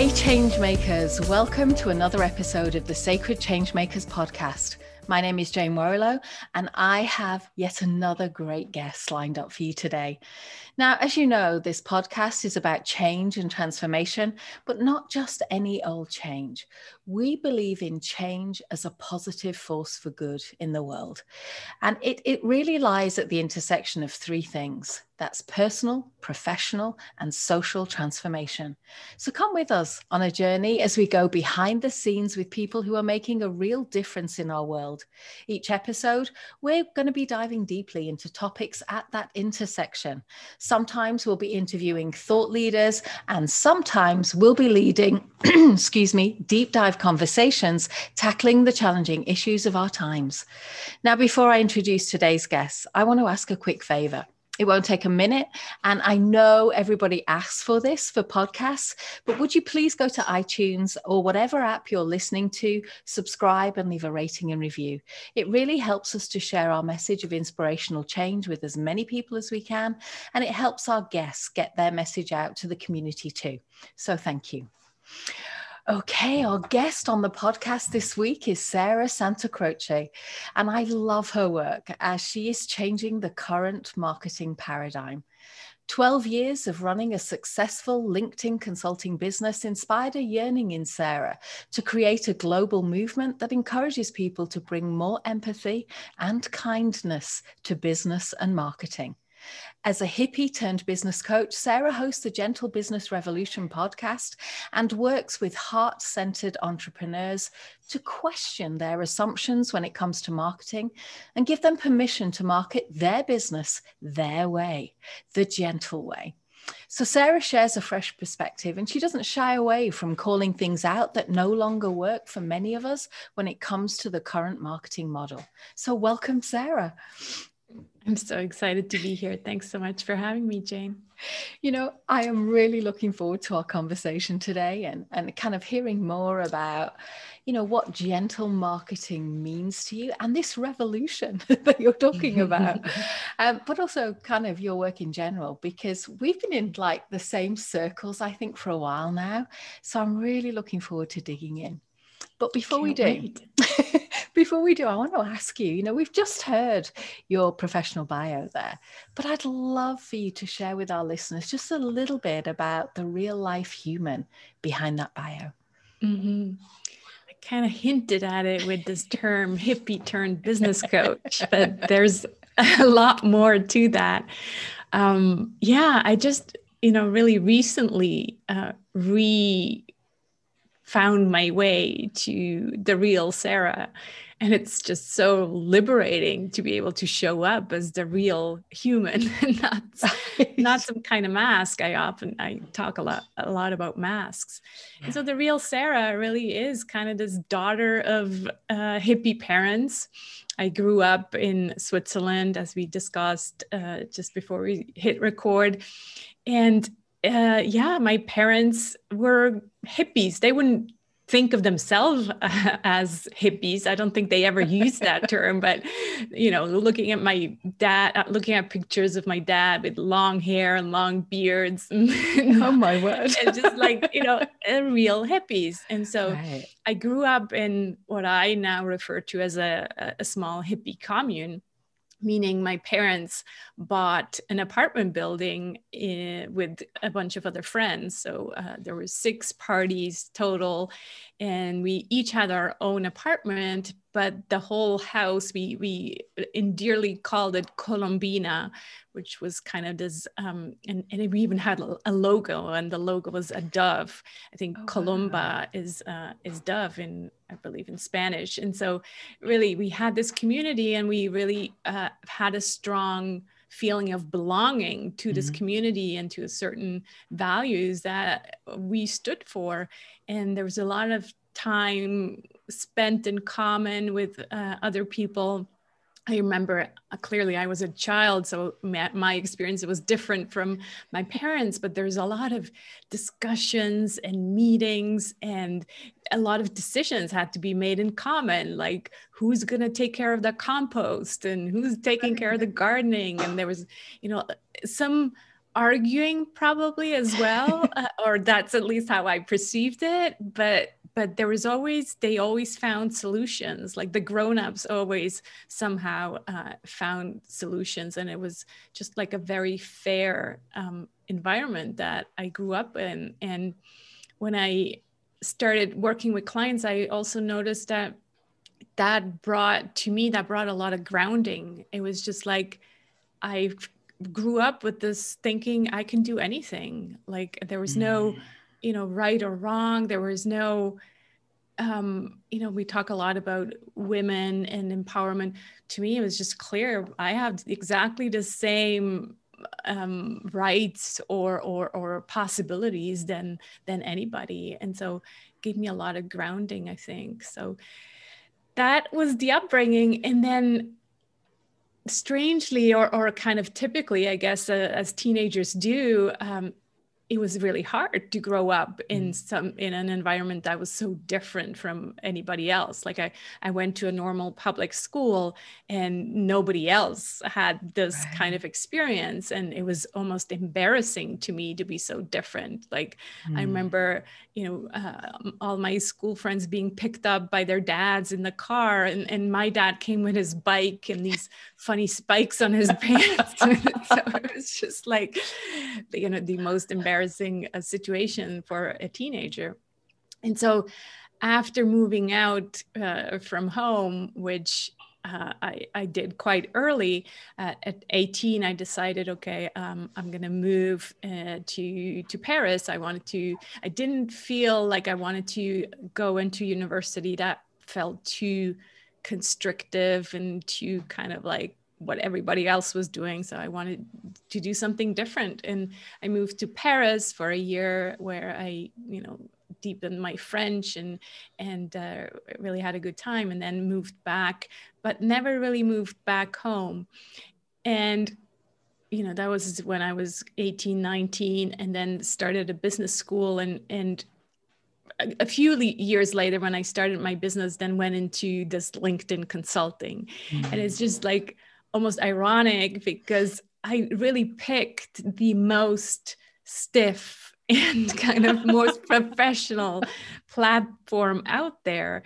Hey Changemakers, welcome to another episode of the Sacred Changemakers podcast. My name is Jane Warrillow and I have yet another great guest lined up for you today. Now, as you know, this podcast is about change and transformation, but not just any old change. We believe in change as a positive force for good in the world. And it really lies at the intersection of three things. That's personal, professional, and social transformation. So come with us on a journey as we go behind the scenes with people who are making a real difference in our world. Each episode, we're going to be diving deeply into topics at that intersection. Sometimes we'll be interviewing thought leaders, and sometimes we'll be leading, deep dive conversations, tackling the challenging issues of our times. Now, before I introduce today's guests, I want to ask a quick favor. It won't take a minute. And I know everybody asks for this for podcasts, but would you please go to iTunes or whatever app you're listening to, subscribe and leave a rating and review. It really helps us to share our message of inspirational change with as many people as we can. And it helps our guests get their message out to the community too. So thank you. Okay, our guest on the podcast this week is Sarah Santacroce, and I love her work as she is changing the current marketing paradigm. 12 years of running a successful LinkedIn consulting business inspired a yearning in Sarah to create a global movement that encourages people to bring more empathy and kindness to business and marketing. As a hippie turned business coach, Sarah hosts the Gentle Business Revolution podcast and works with heart-centered entrepreneurs to question their assumptions when it comes to marketing and give them permission to market their business their way, the gentle way. So Sarah shares a fresh perspective and she doesn't shy away from calling things out that no longer work for many of us when it comes to the current marketing model. So welcome, Sarah. I'm so excited to be here. Thanks so much for having me, Jane. You know, I am really looking forward to our conversation today and kind of hearing more about, you know, what gentle marketing means to you and this revolution that you're talking about, but also kind of your work in general, because we've been in like the same circles, I think, for a while now. So I'm really looking forward to digging in. But before we do, I want to ask you, you know, we've just heard your professional bio there, but I'd love for you to share with our listeners just a little bit about the real life human behind that bio. Mm-hmm. I kind of hinted at it with this term hippie turned business coach, but there's a lot more to that. I just, you know, really recently found my way to the real Sarah. And it's just so liberating to be able to show up as the real human and not some kind of mask. I talk a lot about masks. Yeah. And so the real Sarah really is kind of this daughter of hippie parents. I grew up in Switzerland, as we discussed just before we hit record. And my parents were hippies. They wouldn't think of themselves as hippies. I don't think they ever used that term, but, you know, looking at my dad, looking at pictures of my dad with long hair and long beards. Oh my word. And just like, you know, real hippies. And so right. I grew up in what I now refer to as a small hippie commune. Meaning my parents bought an apartment building with a bunch of other friends. So there were 6 parties total, and we each had our own apartment, but the whole house, we endearly called it Colombina, which was kind of this, and we even had a logo, and the logo was a dove. I think Colomba is dove I believe in Spanish. And so really we had this community, and we really had a strong feeling of belonging to this community and to certain values that we stood for. And there was a lot of time spent in common with other people. I remember clearly I was a child, so my experience was different from my parents, but there's a lot of discussions and meetings, and a lot of decisions had to be made in common, like who's going to take care of the compost and who's taking care of the gardening. And there was, you know, some arguing probably as well, or that's at least how I perceived it. But there was always, they always found solutions, like the grown-ups always somehow found solutions. And it was just like a very fair environment that I grew up in. And when I started working with clients, I also noticed that that brought a lot of grounding. It was just like, I grew up with this thinking I can do anything. Like there was no, right or wrong. There was no, we talk a lot about women and empowerment. To me, it was just clear. I have exactly the same rights or possibilities than anybody. And so it gave me a lot of grounding, I think. So that was the upbringing. And then strangely, or kind of typically, I guess, as teenagers do, it was really hard to grow up in an environment that was so different from anybody else. Like I went to a normal public school and nobody else had this kind of experience. And it was almost embarrassing to me to be so different. Like I remember, all my school friends being picked up by their dads in the car, and my dad came with his bike and these funny spikes on his pants. So it was just like, the most embarrassing situation for a teenager. And so after moving out from home, which I did quite early, at 18, I decided, okay, I'm going to move to Paris. I didn't feel like I wanted to go into university. That felt too constrictive and too kind of like what everybody else was doing. So I wanted to do something different. And I moved to Paris for a year where I, deepened my French and really had a good time, and then moved back, but never really moved back home. And, that was when I was 18, 19, and then started a business school, and a few years later when I started my business, then went into this LinkedIn consulting. And it's just like, almost ironic because I really picked the most stiff and kind of most professional platform out there.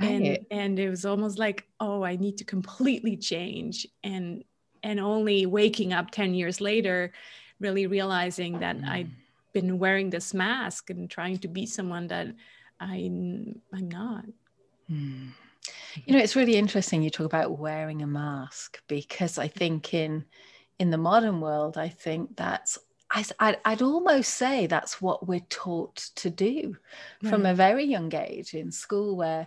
And it was almost like, oh, I need to completely change. And only waking up 10 years later, really realizing that I've been wearing this mask and trying to be someone that I'm not. It's really interesting you talk about wearing a mask, because I think in the modern world, I think that's, I'd almost say that's what we're taught to do from a very young age in school, where,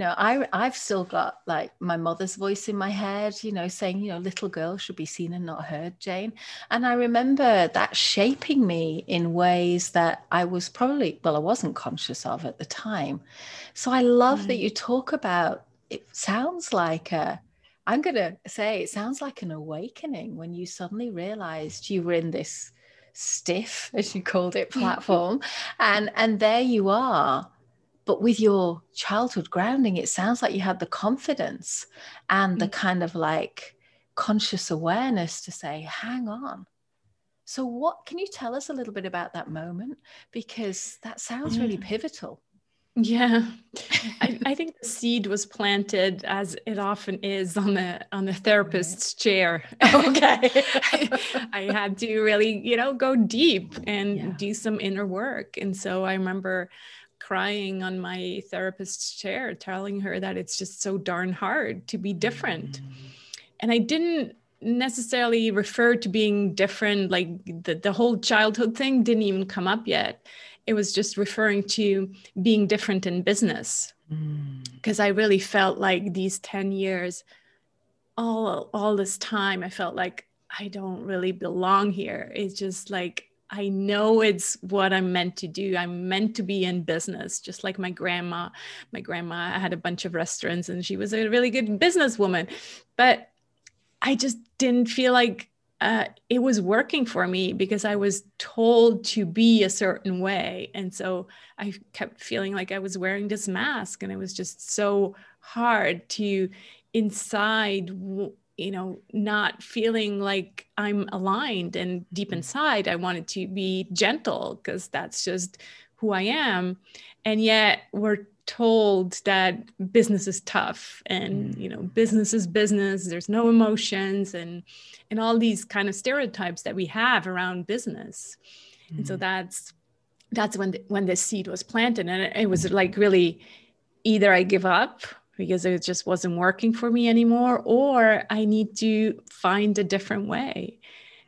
I've still got like my mother's voice in my head, saying, little girl should be seen and not heard, Jane. And I remember that shaping me in ways that I was I wasn't conscious of at the time. So I love that you talk about, it sounds like an awakening when you suddenly realized you were in this stiff, as you called it, platform. and there you are. But with your childhood grounding, it sounds like you had the confidence and the kind of like conscious awareness to say, hang on. So what can you tell us a little bit about that moment? Because that sounds really pivotal. Yeah, I think the seed was planted, as it often is, on the therapist's chair. Okay. I had to really, go deep and do some inner work. And so I remember crying on my therapist's chair, telling her that it's just so darn hard to be different. And I didn't necessarily refer to being different, like the whole childhood thing didn't even come up yet. It was just referring to being different in business, because I really felt like these 10 years, all this time, I felt like I don't really belong here. It's just like, I know it's what I'm meant to do. I'm meant to be in business, just like my grandma. My grandma had a bunch of restaurants and she was a really good businesswoman, but I just didn't feel like it was working for me because I was told to be a certain way. And so I kept feeling like I was wearing this mask, and it was just so hard to inside you know, not feeling like I'm aligned, and deep inside, I wanted to be gentle because that's just who I am. And yet we're told that business is tough and, you know, business is business. There's no emotions and all these kind of stereotypes that we have around business. And so that's when this seed was planted, and it was like, really, either I give up because it just wasn't working for me anymore, or I need to find a different way.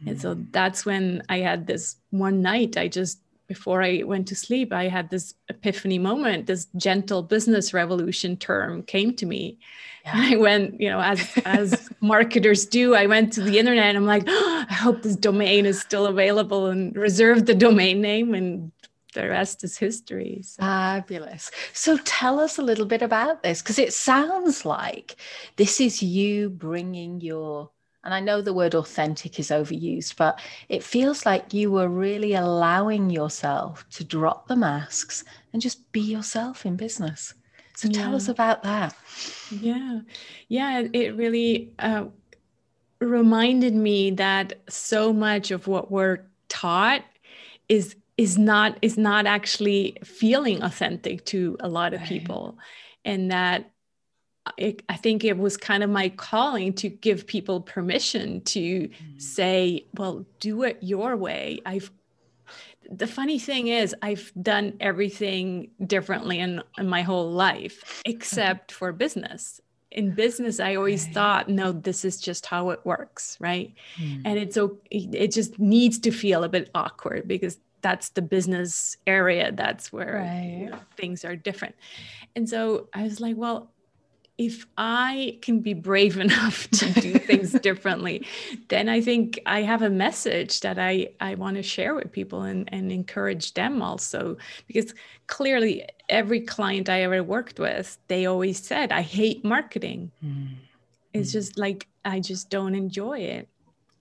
And so that's when I had this one night, I just, before I went to sleep, I had this epiphany moment, this gentle business revolution term came to me. Yeah. And I went, you know, as marketers do, I went to the internet and I'm like, oh, I hope this domain is still available, and reserved the domain name, and the rest is history. So. Fabulous. So tell us a little bit about this, because it sounds like this is you bringing your, and I know the word authentic is overused, but it feels like you were really allowing yourself to drop the masks and just be yourself in business. So tell us about that. Yeah, it really reminded me that so much of what we're taught is not actually feeling authentic to a lot of people. And that I think it was kind of my calling to give people permission to say, well, do it your way. The funny thing is, I've done everything differently in my whole life, except for business. In business, I always thought, no, this is just how it works, right? And it just needs to feel a bit awkward, because that's the business area. That's where you know, things are different. And so I was like, well, if I can be brave enough to do things differently, then I think I have a message that I want to share with people and encourage them also. Because clearly every client I ever worked with, they always said, I hate marketing. It's just like, I just don't enjoy it.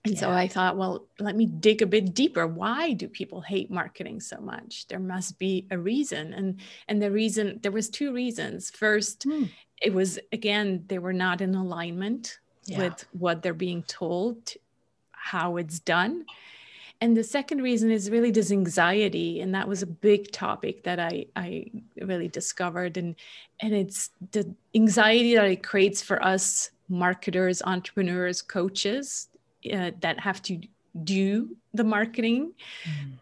And so I thought, well, let me dig a bit deeper. Why do people hate marketing so much? There must be a reason. And the reason, there was two reasons. First, it was, again, they were not in alignment with what they're being told, how it's done. And the second reason is really this anxiety. And that was a big topic that I really discovered. And it's the anxiety that it creates for us marketers, entrepreneurs, coaches, that have to do the marketing.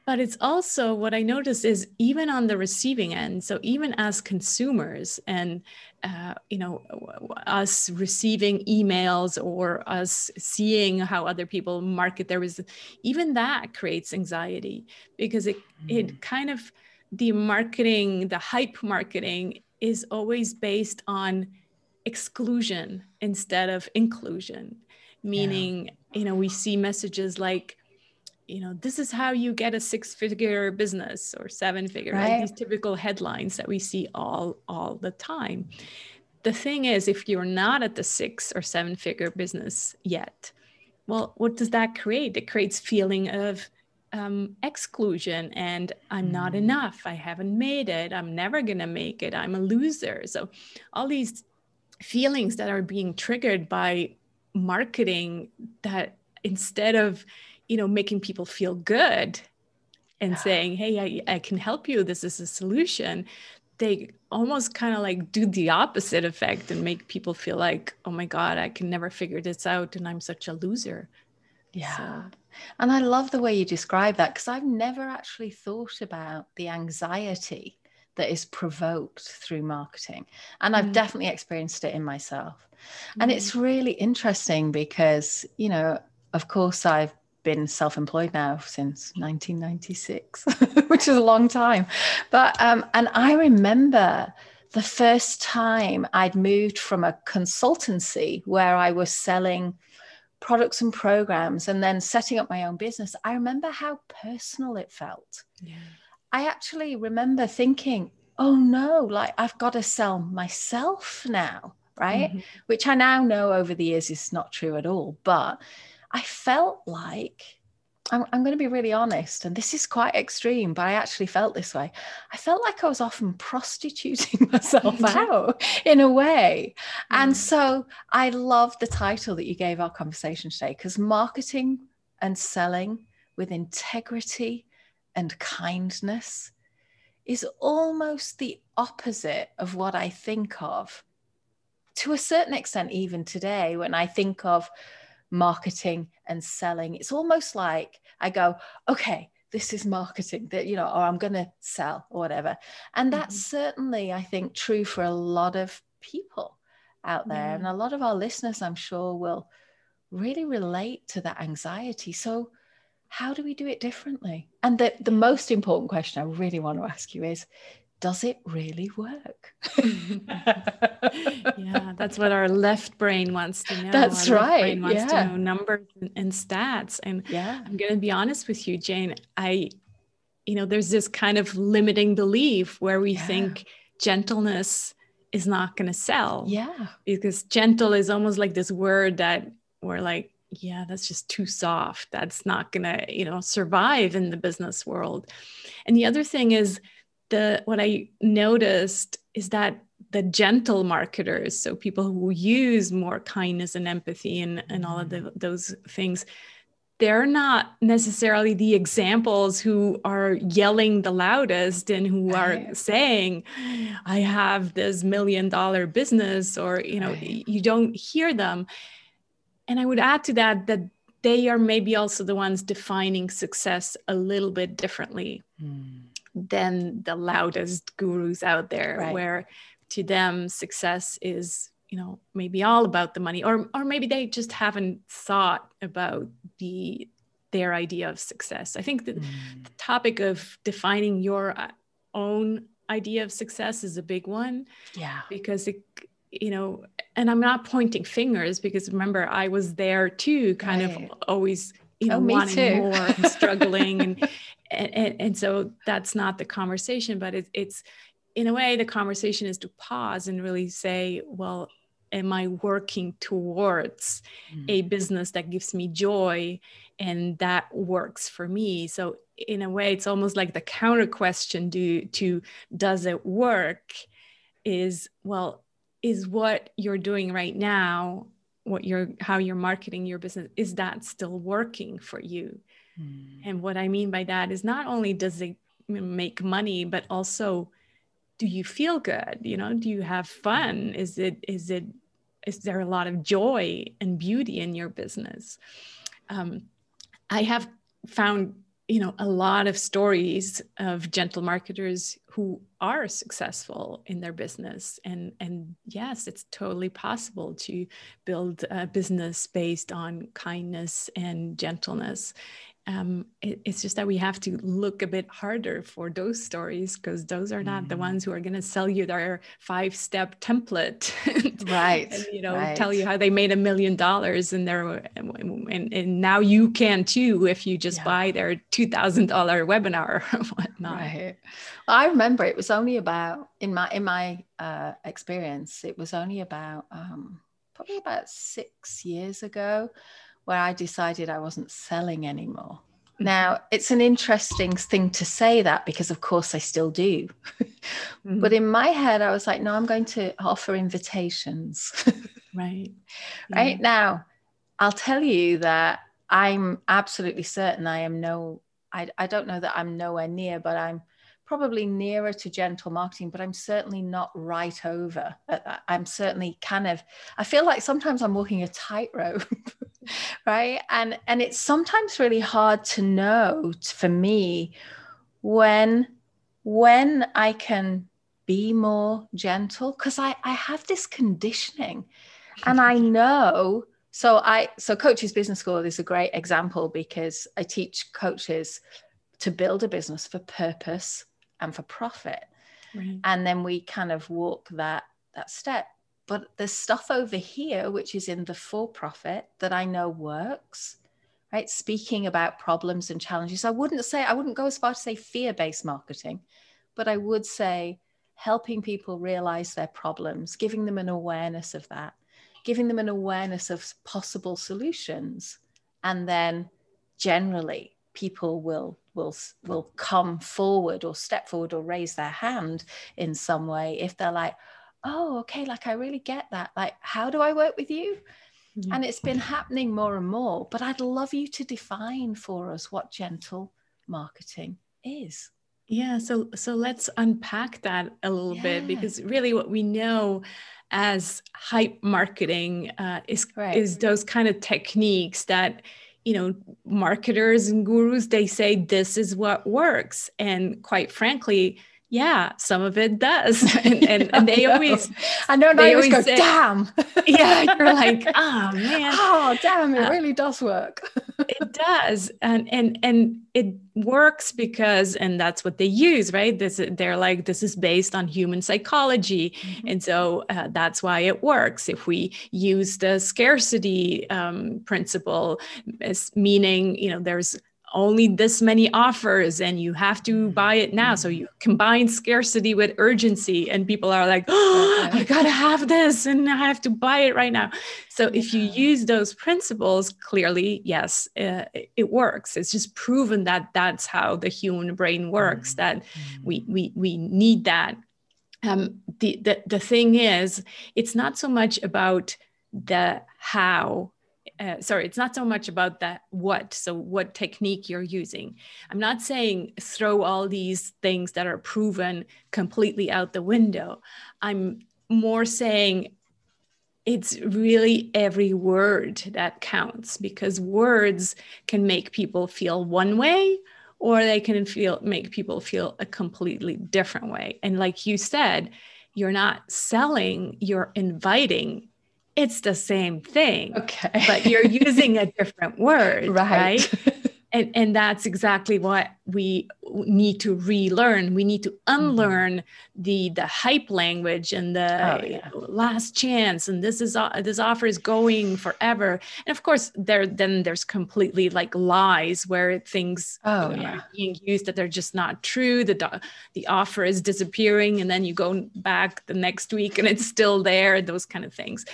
But it's also what I noticed is even on the receiving end. So even as consumers and, you know, us receiving emails or us seeing how other people market their business, even that creates anxiety, because it kind of, the marketing, the hype marketing is always based on exclusion instead of inclusion, meaning, you know, we see messages like, you know, this is how you get a 6-figure business or 7-figure, right? These typical headlines that we see all the time. The thing is, if you're not at the 6 or 7-figure business yet, well, what does that create? It creates feeling of exclusion and I'm not enough. I haven't made it. I'm never going to make it. I'm a loser. So all these feelings that are being triggered by marketing, that instead of, you know, making people feel good and saying, hey, I can help you, this is a solution, they almost kind of like do the opposite effect and make people feel like, oh my God, I can never figure this out and I'm such a loser. So. And I love the way you describe that, because I've never actually thought about the anxiety that is provoked through marketing. And I've definitely experienced it in myself. And it's really interesting because, you know, of course, I've been self-employed now since 1996, which is a long time. But, and I remember the first time I'd moved from a consultancy where I was selling products and programs and then setting up my own business. I remember how personal it felt. Yeah. I actually remember thinking, oh no, like I've got to sell myself now, right? Which I now know over the years is not true at all. But I felt like I'm going to be really honest, and this is quite extreme, but I actually felt this way. I felt like I was often prostituting myself out in a way. Mm. And so I love the title that you gave our conversation today, because marketing and selling with integrity and kindness is almost the opposite of what I think of, to a certain extent, even today, when I think of marketing and selling. It's almost like I go, okay, this is marketing, that, you know, or I'm going to sell or whatever. And that's certainly, I think, true for a lot of people out there. And a lot of our listeners, I'm sure, will really relate to that anxiety. So how do we do it differently? And the most important question I really want to ask you is, does it really work? Yeah, that's what our left brain wants to know. That's right. Our left brain wants to know numbers and stats. And I'm going to be honest with you, Jane, there's this kind of limiting belief where we think gentleness is not going to sell. Yeah. Because gentle is almost like this word that we're like, yeah, that's just too soft. That's not going to, survive in the business world. And the other thing is, what I noticed is that the gentle marketers, so people who use more kindness and empathy and all of those things, they're not necessarily the examples who are yelling the loudest and who are saying, I have this $1 million business, or, you don't hear them. And I would add to that they are maybe also the ones defining success a little bit differently. Than the loudest gurus out there, where to them success is, maybe all about the money, or maybe they just haven't thought about their idea of success. I think that the topic of defining your own idea of success is a big one. Yeah, because it, and I'm not pointing fingers, because remember, I was there too, kind of always, wanting more and struggling and so that's not the conversation, but it's in a way, the conversation is to pause and really say, well, am I working towards a business that gives me joy and that works for me? So in a way, it's almost like the counter question to does it work is, well, is what you're doing right now, how you're marketing your business, is that still working for you? And what I mean by that is, not only does it make money, but also, do you feel good? Do you have fun? Is there a lot of joy and beauty in your business? I have found, a lot of stories of gentle marketers who are successful in their business. And yes, it's totally possible to build a business based on kindness and gentleness. It's just that we have to look a bit harder for those stories, because those are not the ones who are going to sell you their 5-step template, and, tell you how they made $1 million and now you can too if you just buy their $2,000 webinar or whatnot. Right. I remember it was only about, in my experience, it was only about probably about 6 years ago, where I decided I wasn't selling anymore. Now, it's an interesting thing to say that, because of course I still do. But in my head, I was like, no, I'm going to offer invitations. Right now, I'll tell you that I'm absolutely certain I don't know that I'm nowhere near, but I'm probably nearer to gentle marketing, but I'm certainly not right over. I'm certainly I feel like sometimes I'm walking a tightrope, right? And it's sometimes really hard to know for me when I can be more gentle, because I have this conditioning and I know. So Coaches Business School is a great example, because I teach coaches to build a business for purpose and for profit. Right. And then we kind of walk that step. But there's stuff over here, which is in the for-profit, that I know works, right? Speaking about problems and challenges. I wouldn't go as far to say fear-based marketing, but I would say helping people realize their problems, giving them an awareness of that, giving them an awareness of possible solutions, and then generally people will come forward or step forward or raise their hand in some way if they're like, oh, okay, like I really get that. Like, how do I work with you? Mm-hmm. And it's been happening more and more, but I'd love you to define for us what gentle marketing is. Yeah, so let's unpack that a little bit, because really what we know as hype marketing is those kind of techniques that, you know, marketers and gurus, they say this is what works. And quite frankly, yeah, some of it does. And they always, I always go, say, damn. Yeah, you're like, oh man. Oh, damn, it really does work. It does. And it works because, and that's what they use, right? They're like, this is based on human psychology. Mm-hmm. And so that's why it works. If we use the scarcity principle, meaning, you know, there's only this many offers and you have to buy it now. So you combine scarcity with urgency and people are like, oh, I gotta have this and I have to buy it right now. So if you use those principles, clearly, yes, it works. It's just proven that that's how the human brain works, that we need that. The thing is, it's not so much about the how. It's not so much about that what, so what technique you're using. I'm not saying throw all these things that are proven completely out the window. I'm more saying it's really every word that counts, because words can make people feel one way or they can make people feel a completely different way. And like you said, you're not selling, you're inviting. It's the same thing, okay, but you're using a different word, right? And that's exactly what we need to relearn. We need to unlearn the hype language and the last chance. And this offer is going forever. And of course, there's completely like lies where things are being used that they're just not true. The offer is disappearing, and then you go back the next week and it's still there. Those kind of things.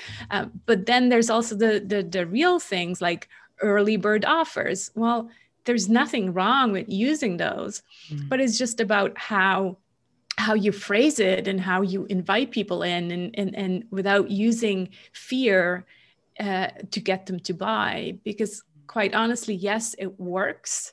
But then there's also the real things like early bird offers. Well, there's nothing wrong with using those, but it's just about how you phrase it and how you invite people in and without using fear to get them to buy. Because quite honestly, yes, it works.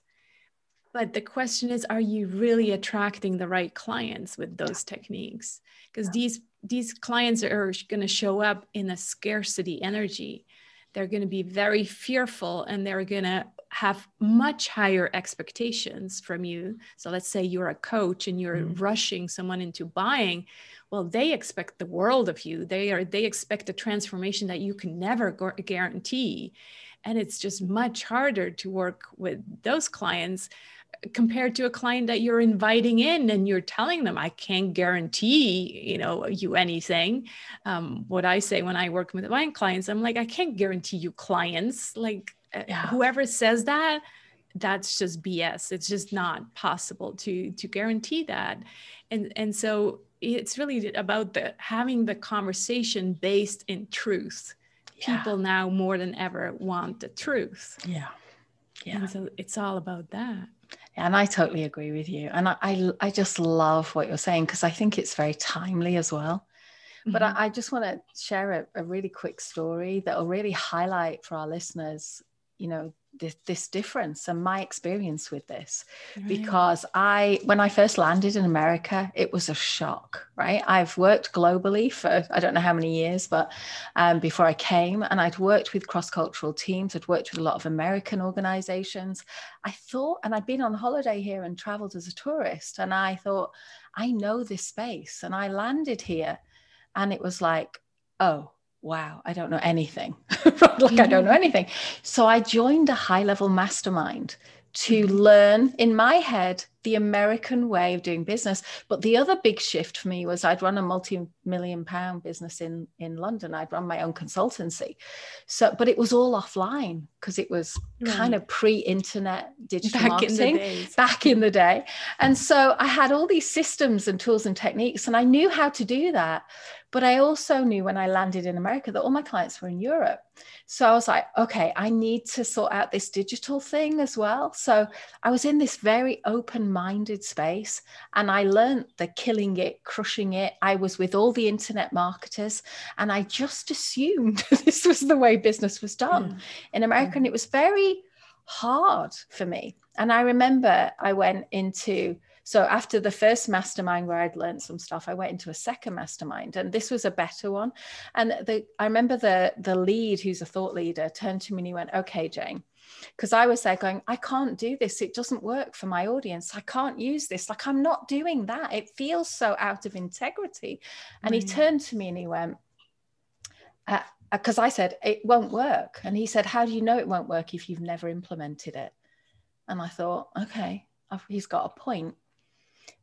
But the question is, are you really attracting the right clients with those techniques? Because these clients are going to show up in a scarcity energy. They're going to be very fearful and they're going to have much higher expectations from you. So let's say you're a coach and you're rushing someone into buying. Well, they expect the world of you. They expect a transformation that you can never guarantee. And it's just much harder to work with those clients compared to a client that you're inviting in and you're telling them, I can't guarantee, you anything. What I say when I work with my clients, I'm like, I can't guarantee you clients. Whoever says that, that's just BS. It's just not possible to guarantee that. And so it's really about having the conversation based in truth. Yeah. People now more than ever want the truth. Yeah. Yeah. And so it's all about that. And I totally agree with you. And I just love what you're saying, because I think it's very timely as well. Mm-hmm. But I just want to share a really quick story that will really highlight for our listeners, this difference and my experience with this. Right. Because when I first landed in America, it was a shock, right? I've worked globally for I don't know how many years, but before I came, and I'd worked with cross-cultural teams. I'd worked with a lot of American organizations. I'd been on holiday here and traveled as a tourist. And I thought, I know this space. And I landed here and it was like, oh, wow, I don't know anything. I don't know anything. So I joined a high-level mastermind to learn, in my head, the American way of doing business. But the other big shift for me was I'd run a multi-million pound business in London. I'd run my own consultancy. So, but it was all offline because it was kind of pre-internet digital marketing back in the day. And so I had all these systems and tools and techniques, and I knew how to do that. But I also knew when I landed in America that all my clients were in Europe. So I was like, okay, I need to sort out this digital thing as well. So I was in this very open-minded space, and I learned the killing it, crushing it. I was with all the internet marketers, and I just assumed this was the way business was done in America. And it was very hard for me. And I remember I went into... So after the first mastermind where I'd learned some stuff, I went into a second mastermind, and this was a better one. And I remember the lead, who's a thought leader, turned to me and he went, okay, Jane, because I was there going, I can't do this. It doesn't work for my audience. I can't use this. Like, I'm not doing that. It feels so out of integrity. And he turned to me and he went, because I said, it won't work. And he said, how do you know it won't work if you've never implemented it? And I thought, okay, he's got a point.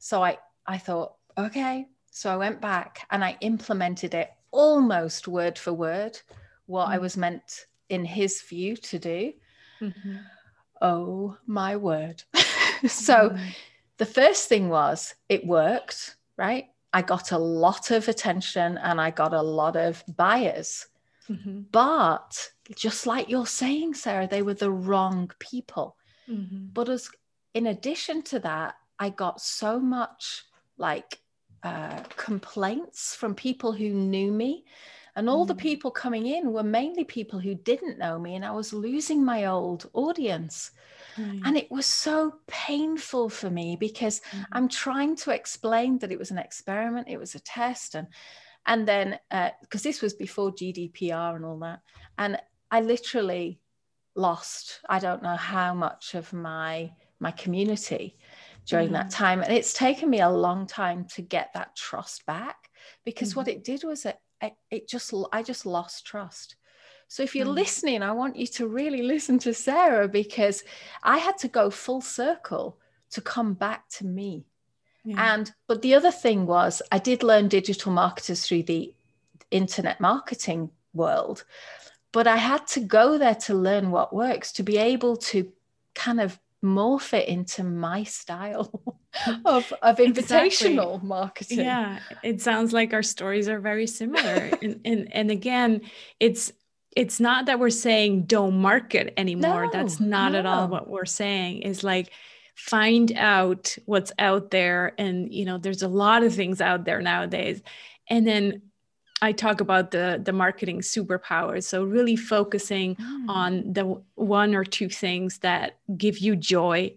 So I thought, okay. So I went back and I implemented it almost word for word, what I was meant in his view to do. Oh my word. So the first thing was it worked, right? I got a lot of attention and I got a lot of buyers, but just like you're saying, Sarah, they were the wrong people. But in addition to that, I got so much complaints from people who knew me, and all the people coming in were mainly people who didn't know me, and I was losing my old audience. And it was so painful for me because I'm trying to explain that it was an experiment, it was a test, and then because this was before GDPR and all that, and I literally lost, I don't know how much of my community during that time. And it's taken me a long time to get that trust back, because what it did was I just lost trust. So if you're listening, I want you to really listen to Sarah, because I had to go full circle to come back to me. But the other thing was I did learn digital marketers through the internet marketing world, but I had to go there to learn what works, to be able to kind of morph it into my style of invitational marketing. Yeah, it sounds like our stories are very similar. and again, it's not that we're saying don't market anymore. No, that's not at all what we're saying. Is like, find out what's out there. And, you know, there's a lot of things out there nowadays. And then I talk about the marketing superpowers. So really focusing on the one or two things that give you joy,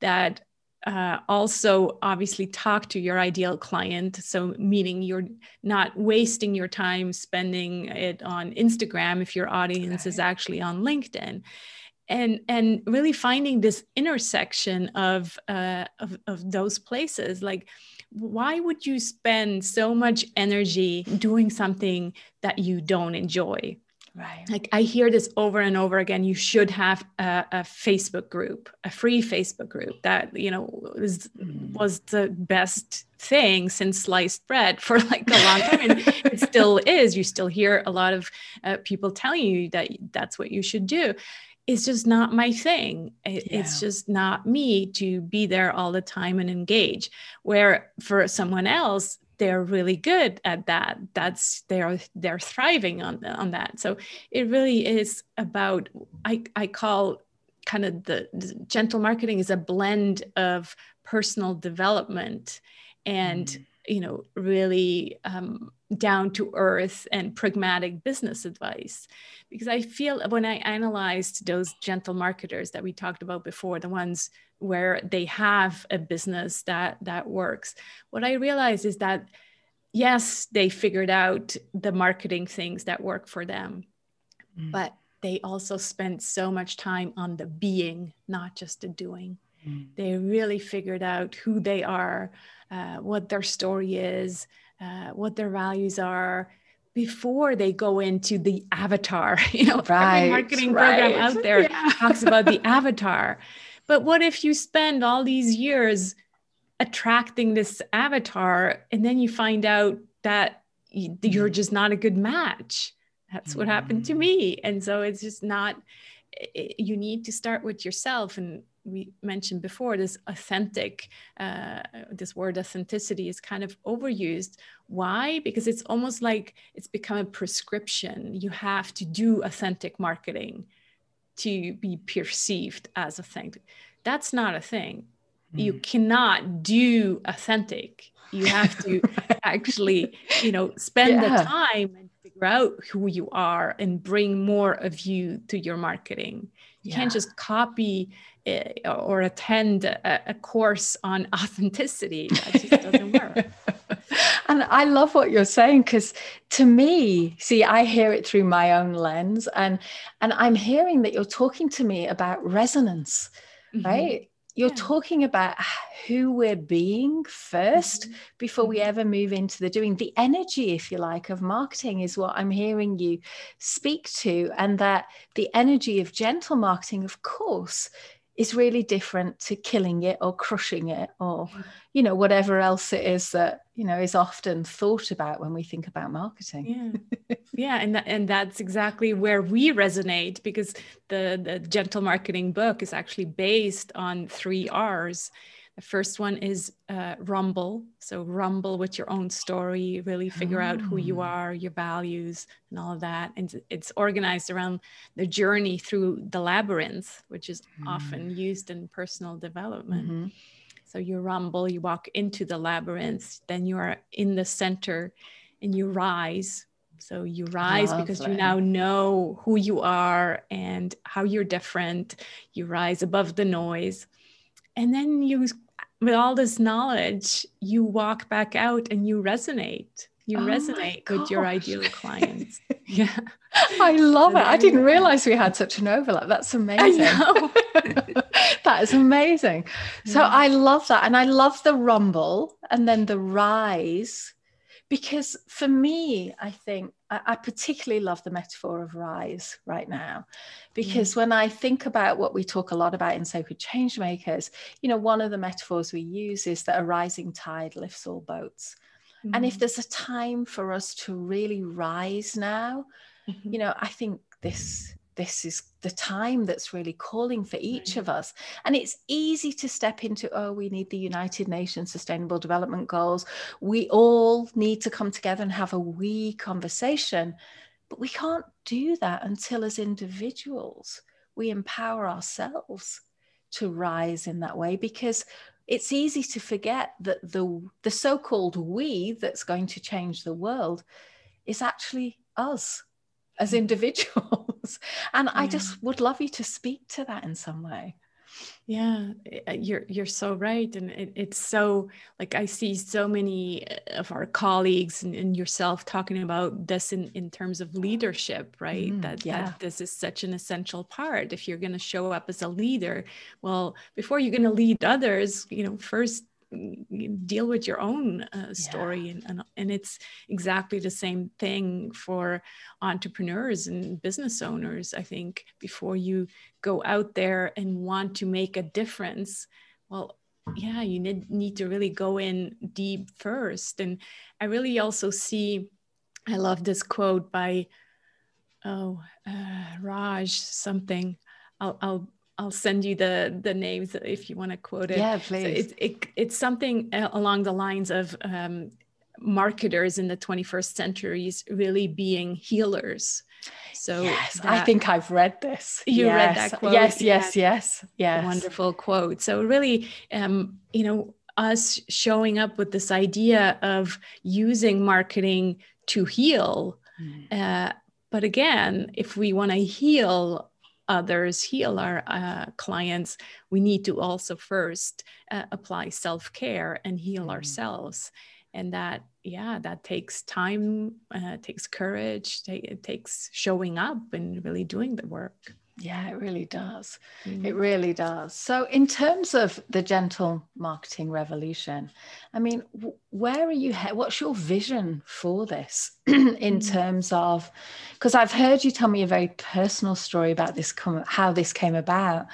that also obviously talk to your ideal client. So meaning you're not wasting your time spending it on Instagram if your audience is actually on LinkedIn. And really finding this intersection of those places. Like, why would you spend so much energy doing something that you don't enjoy? Right. Like, I hear this over and over again. You should have a Facebook group, a free Facebook group that, you know, was the best thing since sliced bread for like a long time. And it still is. You still hear a lot of people telling you that that's what you should do. It's just not my thing. It's just not me to be there all the time and engage, where for someone else, they're really good at that. That's they're thriving on that. So it really is about, I call kind of the gentle marketing is a blend of personal development and, you know, really down to earth and pragmatic business advice. Because I feel when I analyzed those gentle marketers that we talked about before, the ones where they have a business that works, what I realized is that, yes, they figured out the marketing things that work for them, but they also spent so much time on the being, not just the doing. They really figured out who they are, what their story is, what their values are, before they go into the avatar. You know, every marketing program out there talks about the avatar, But what if you spend all these years attracting this avatar and then you find out that you're just not a good match? That's what happened to me. And so it's just not, you need to start with yourself. And we mentioned before, this authentic, this word authenticity is kind of overused. Why? Because it's almost like it's become a prescription. You have to do authentic marketing to be perceived as authentic. That's not a thing. You cannot do authentic. You have to actually, spend the time and figure out who you are and bring more of you to your marketing. You can't just copy or attend a course on authenticity. That just doesn't work. And I love what you're saying, because to me, see, I hear it through my own lens, and I'm hearing that you're talking to me about resonance, right? You're talking about who we're being first before we ever move into the doing. The energy, if you like, of marketing is what I'm hearing you speak to, and that the energy of gentle marketing, of course, is really different to killing it or crushing it or, whatever else it is that, is often thought about when we think about marketing. Yeah, and that's exactly where we resonate, because the Gentle Marketing book is actually based on 3 R's. The first one is rumble. So rumble with your own story, really figure out who you are, your values and all of that. And it's organized around the journey through the labyrinth, which is often used in personal development. So you rumble, you walk into the labyrinth, then you are in the center and you rise. So you rise because you now know who you are and how you're different. You rise above the noise. And then you, with all this knowledge, you walk back out and you resonate. You resonate with your ideal clients. Yeah. I love it. I didn't realize we had such an overlap. That's amazing. I know. That is amazing. So I love that. And I love the rumble and then the rise, because for me, I think I particularly love the metaphor of rise right now, because when I think about what we talk a lot about in Sacred Changemakers, one of the metaphors we use is that a rising tide lifts all boats. And if there's a time for us to really rise now, I think this is the time that's really calling for each of us. And it's easy to step into, we need the United Nations Sustainable Development Goals. We all need to come together and have a wee conversation. But we can't do that until, as individuals, we empower ourselves to rise in that way, because it's easy to forget that the so-called we that's going to change the world is actually us as individuals. And I just would love you to speak to that in some way. Yeah, you're so right. And it's so, like, I see so many of our colleagues and yourself talking about this in terms of leadership, right? That this is such an essential part. If you're going to show up as a leader, well, before you're going to lead others, first deal with your own story. Yeah. And it's exactly the same thing for entrepreneurs and business owners. I think before you go out there and want to make a difference, you need to really go in deep first. And I really also see, I love this quote by Raj something. I'll send you the names if you want to quote it. Yeah, please. So it's something along the lines of marketers in the 21st century really being healers. So yes, I think I've read this. You read that quote? Yes. Wonderful quote. So really, us showing up with this idea of using marketing to heal. But again, if we want to heal others, heal our clients, we need to also first apply self-care and heal ourselves. And that takes time, takes courage, it takes showing up and really doing the work. Yeah, it really does. It really does. So in terms of the gentle marketing revolution, I mean, where are you, what's your vision for this in terms of, because I've heard you tell me a very personal story about this, how this came about,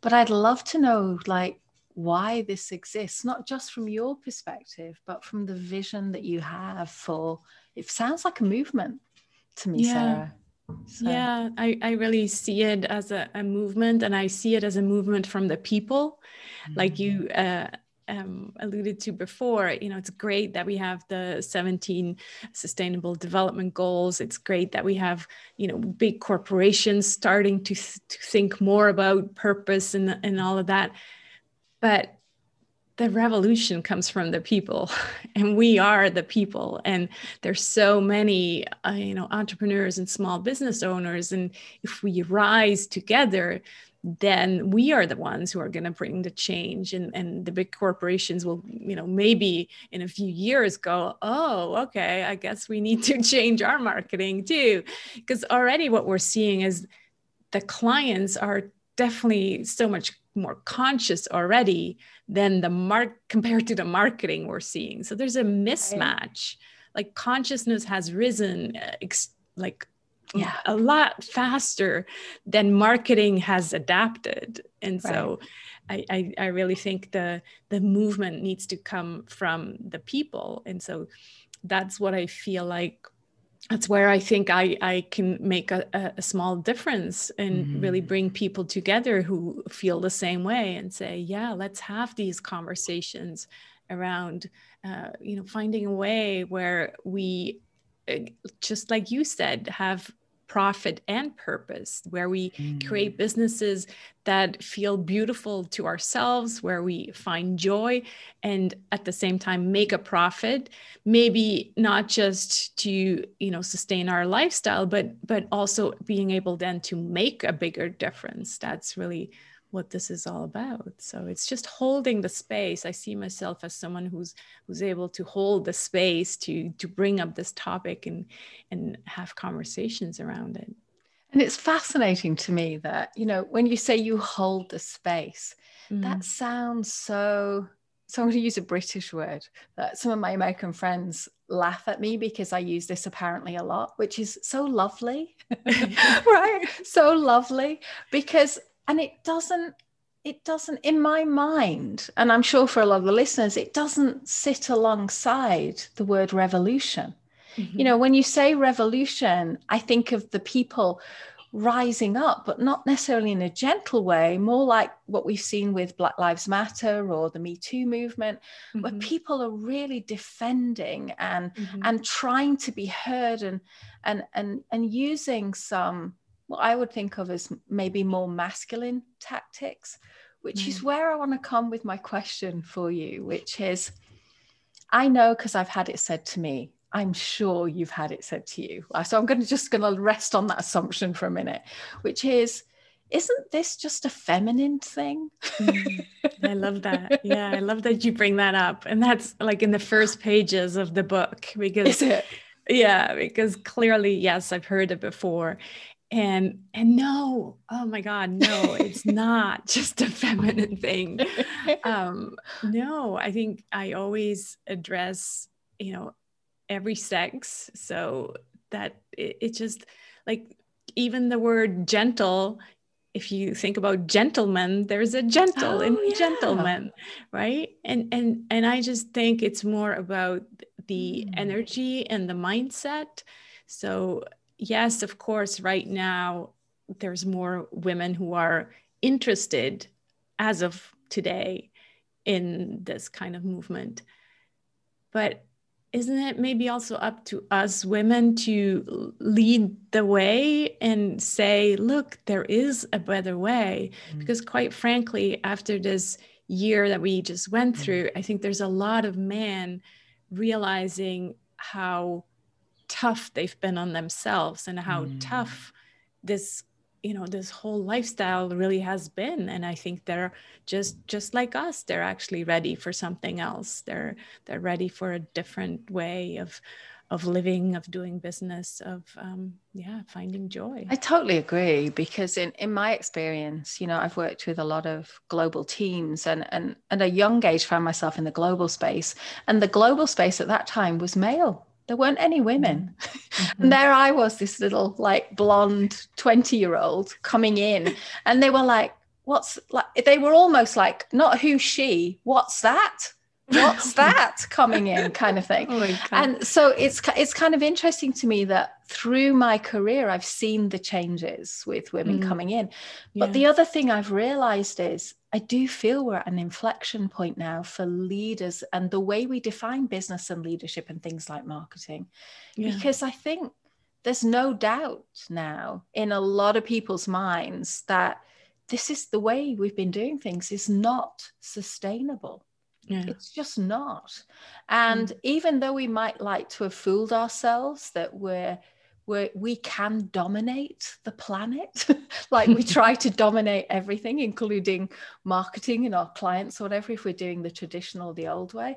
But I'd love to know, like, why this exists, not just from your perspective, but from the vision that you have for, it sounds like a movement to me, yeah. Sarah. So. Yeah, I really see it as a movement, and I see it as a movement from the people, mm-hmm. like you alluded to before. You know, it's great that we have the 17 Sustainable Development Goals. It's great that we have, you know, big corporations starting to think more about purpose and all of that. But the revolution comes from the people, and we are the people. And there's so many, you know, entrepreneurs and small business owners. And if we rise together, then we are the ones who are going to bring the change. And the big corporations will, you know, maybe in a few years go, oh, okay, I guess we need to change our marketing too. Because already what we're seeing is the clients are definitely so much more conscious already than compared to the marketing we're seeing. So there's a mismatch. Like, consciousness has risen a lot faster than marketing has adapted. And so I really think the movement needs to come from the people. And so that's what I feel like. That's where I think I can make a small difference and mm-hmm. really bring people together who feel the same way and say, yeah, let's have these conversations around, you know, finding a way where we, just like you said, have profit and purpose, where we mm-hmm. create businesses that feel beautiful to ourselves, where we find joy, and at the same time make a profit, maybe not just to, you know, sustain our lifestyle, but also being able then to make a bigger difference. That's really what this is all about. So it's just holding the space. I see myself as someone who's able to hold the space to bring up this topic and have conversations around it. And it's fascinating to me that, you know, when you say you hold the space, mm-hmm. that sounds so I'm going to use a British word that some of my American friends laugh at me because I use this apparently a lot, which is so lovely, right? So lovely, because and it doesn't in my mind, and I'm sure for a lot of the listeners, it doesn't sit alongside the word revolution. Mm-hmm. You know, when you say revolution, I think of the people rising up, but not necessarily in a gentle way, more like what we've seen with Black Lives Matter or the Me Too movement, mm-hmm. where people are really defending and mm-hmm. and trying to be heard and using some, what I would think of as maybe more masculine tactics, which is where I want to come with my question for you, which is, I know because I've had it said to me, I'm sure you've had it said to you. So I'm going to rest on that assumption for a minute, which is, isn't this just a feminine thing? I love that. Yeah, I love that you bring that up. And that's like in the first pages of the book, because, is it? Yeah, because clearly, yes, I've heard it before. And no, oh my God, no, it's not just a feminine thing. No, I think I always address, you know, every sex, so that it just, like, even the word gentle, if you think about gentlemen, there's a gentle gentleman, right? And I just think it's more about the energy and the mindset. So yes, of course, right now, there's more women who are interested as of today in this kind of movement. But isn't it maybe also up to us women to lead the way and say, look, there is a better way? Mm-hmm. Because quite frankly, after this year that we just went through, I think there's a lot of men realizing how tough they've been on themselves and how tough this, you know, this whole lifestyle really has been. And I think they're just like us, they're actually ready for something else. They're ready for a different way of living, of doing business, of finding joy. I totally agree, because in my experience, you know, I've worked with a lot of global teams and at a young age found myself in the global space. And the global space at that time was male. There weren't any women. Mm-hmm. And there I was, this little like blonde 20-year-old coming in, and they were like, what's like, they were almost like, not who's she, what's that coming in kind of thing. Oh, and so it's kind of interesting to me that through my career, I've seen the changes with women coming in. But the other thing I've realized is I do feel we're at an inflection point now for leaders and the way we define business and leadership and things like marketing, because I think there's no doubt now in a lot of people's minds that this is the way we've been doing things is not sustainable. Yeah. It's just not. And even though we might like to have fooled ourselves that we can dominate the planet, like we try to dominate everything, including marketing and our clients or whatever, if we're doing the traditional, the old way,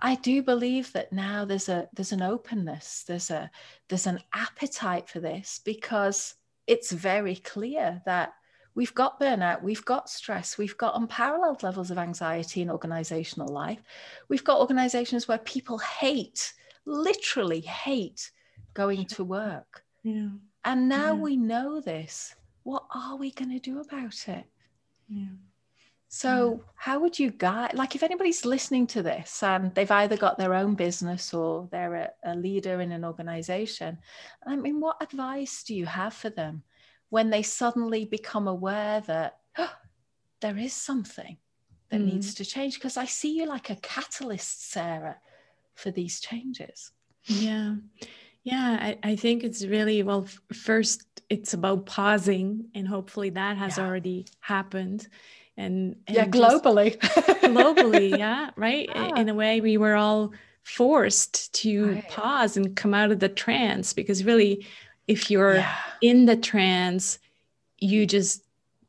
I do believe that now there's an openness, there's an appetite for this, because it's very clear that we've got burnout, we've got stress, we've got unparalleled levels of anxiety in organizational life. We've got organizations where people literally hate going to work. Yeah. And now we know this. What are we going to do about it? Yeah. So how would you guide, like if anybody's listening to this and they've either got their own business or they're a leader in an organization, I mean, what advice do you have for them when they suddenly become aware that there is something that needs to change? Because I see you like a catalyst, Sarah, for these changes. Yeah, I think it's really, well, first, it's about pausing, and hopefully that has already happened. And globally. Globally, yeah, right? Yeah. In a way, we were all forced to pause and come out of the trance, because really, if you're in the trance, you just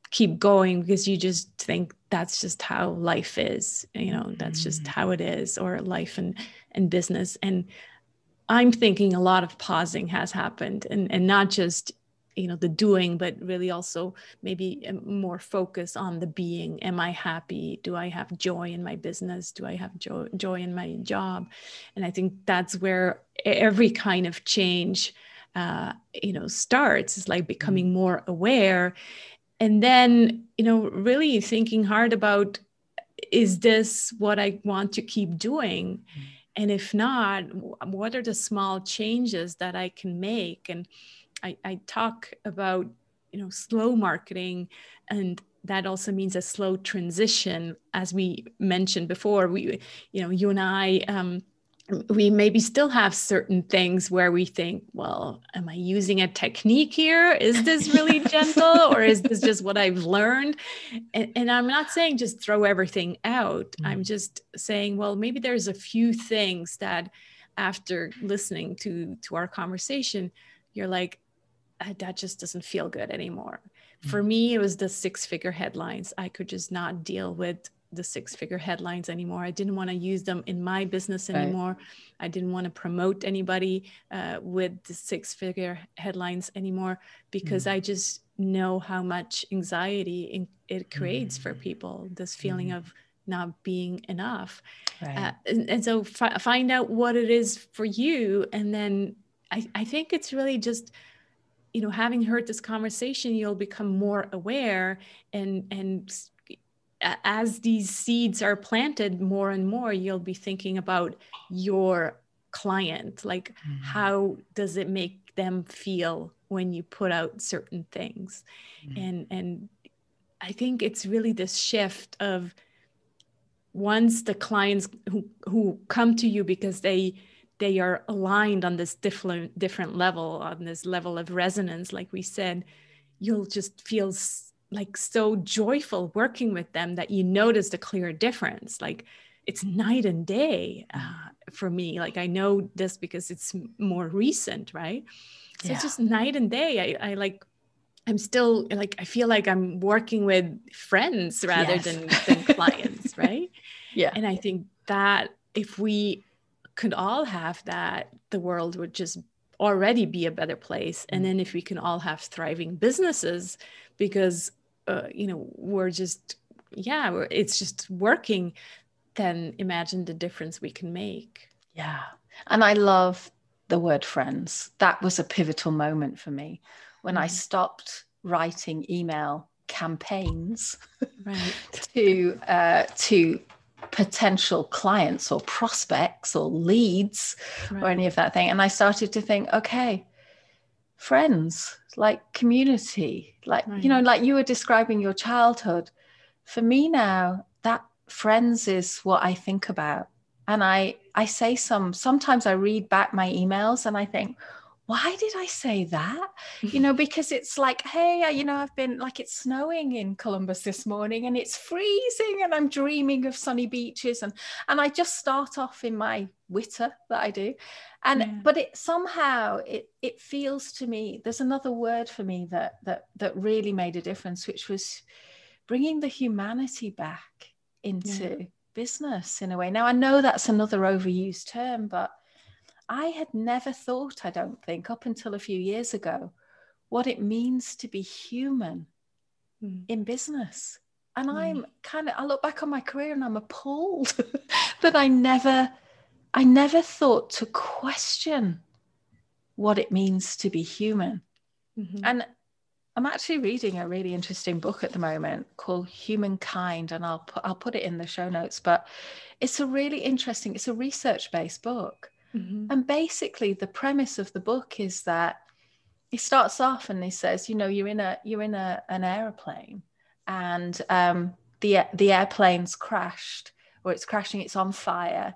keep going because you just think that's just how life is, you know, that's just how it is, or life and business. And I'm thinking a lot of pausing has happened, and not just, you know, the doing, but really also maybe more focus on the being. Am I happy? Do I have joy in my business? Do I have joy in my job? And I think that's where every kind of change starts. It's like becoming more aware, and then, you know, really thinking hard about, is this what I want to keep doing? And if not, what are the small changes that I can make? And I talk about, you know, slow marketing, and that also means a slow transition. As we mentioned before, we, you know, you and I, we maybe still have certain things where we think, well, am I using a technique here? Is this really gentle, or is this just what I've learned? And I'm not saying just throw everything out. I'm just saying, well, maybe there's a few things that after listening to our conversation, you're like, that just doesn't feel good anymore. For me, it was the 6-figure headlines. I could just not deal with the 6-figure headlines anymore. I didn't want to use them in my business anymore. Right. I didn't want to promote anybody with the 6-figure headlines anymore, because I just know how much anxiety it creates for people, this feeling of not being enough. Right. And so find out what it is for you. And then I think it's really just, you know, having heard this conversation, you'll become more aware, and as these seeds are planted more and more, you'll be thinking about your client, like how does it make them feel when you put out certain things? And I think it's really this shift of, once the clients who come to you because they are aligned on this different level, on this level of resonance, like we said, you'll just feel like so joyful working with them that you notice the clear difference. Like it's night and day for me. Like I know this because it's more recent, right? So it's just night and day. I like, I'm still like, I feel like I'm working with friends rather than clients, right? Yeah. And I think that if we could all have that, the world would just already be a better place. And then if we can all have thriving businesses, because we're just, it's just working, then imagine the difference we can make. Yeah. And I love the word friends. That was a pivotal moment for me when I stopped writing email campaigns right. to potential clients or prospects or leads right. or any of that thing. And I started to think, okay, friends, like community, like, right. you know, like you were describing your childhood. For me now, that friends is what I think about. And I say sometimes I read back my emails and I think, why did I say that? You know, because it's like, hey, you know, I've been like, it's snowing in Columbus this morning and it's freezing and I'm dreaming of sunny beaches. And I just start off in my witter that I do. And, yeah. but it somehow, it feels to me, there's another word for me that really made a difference, which was bringing the humanity back into yeah. business in a way. Now, I know that's another overused term, but I had never thought, I don't think, up until a few years ago, what it means to be human in business. And I look back on my career and I'm appalled that I never thought to question what it means to be human. Mm-hmm. And I'm actually reading a really interesting book at the moment called Humankind, and I'll put it in the show notes, but it's a really interesting, it's a research-based book. Mm-hmm. And basically the premise of the book is that he starts off and he says, you know, you're in an airplane and the airplane's crashed, or it's crashing, it's on fire.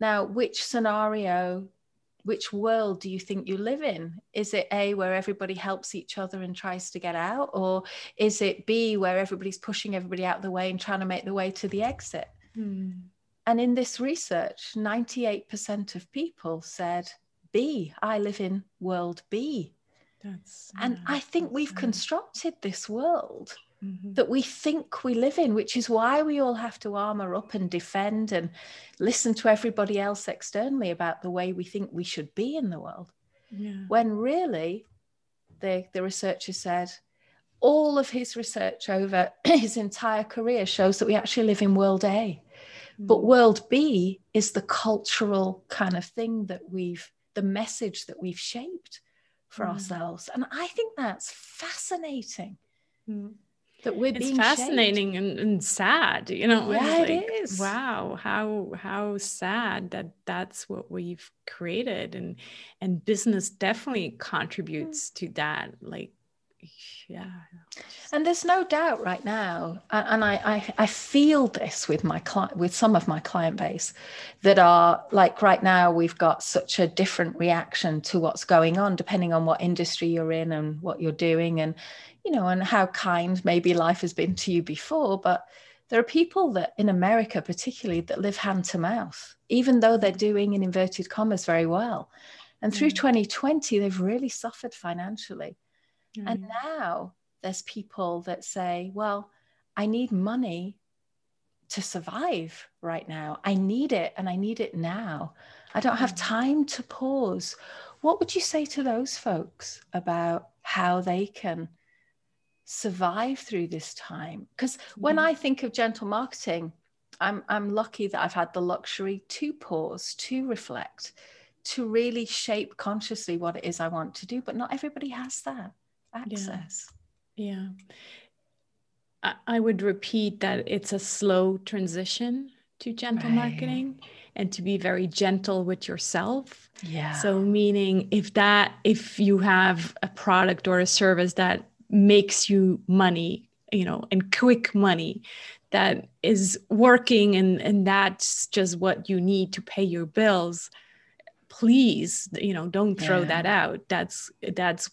Now, which scenario, which world do you think you live in? Is it A, where everybody helps each other and tries to get out? Or is it B, where everybody's pushing everybody out of the way and trying to make the way to the exit? Mm. And in this research, 98% of people said, B, I live in world B. I think we've constructed this world mm-hmm. that we think we live in, which is why we all have to armor up and defend and listen to everybody else externally about the way we think we should be in the world. Yeah. When really, the researcher said, all of his research over his entire career shows that we actually live in world A. But world B is the cultural kind of thing that the message that we've shaped for ourselves. And I think that's fascinating. Mm. That we're being fascinating and sad, you know. Yeah, like, it is. Wow, how sad that's what we've created, and business definitely contributes to that. Like, yeah. And there's no doubt right now, and I feel this with some of my client base that are like, right now we've got such a different reaction to what's going on depending on what industry you're in and what you're doing, and you know, and how kind maybe life has been to you before. But there are people that in America particularly that live hand to mouth, even though they're doing, in inverted commas, very well, and through 2020 they've really suffered financially. And now there's people that say, well, I need money to survive right now. I need it, and I need it now. I don't have time to pause. What would you say to those folks about how they can survive through this time? Because when I think of gentle marketing, I'm lucky that I've had the luxury to pause, to reflect, to really shape consciously what it is I want to do. But not everybody has that access. Yeah. I would repeat that it's a slow transition to gentle marketing, and to be very gentle with yourself. Yeah. So meaning if you have a product or a service that makes you money, you know, and quick money that is working, and that's just what you need to pay your bills, please, you know, don't throw that out. That's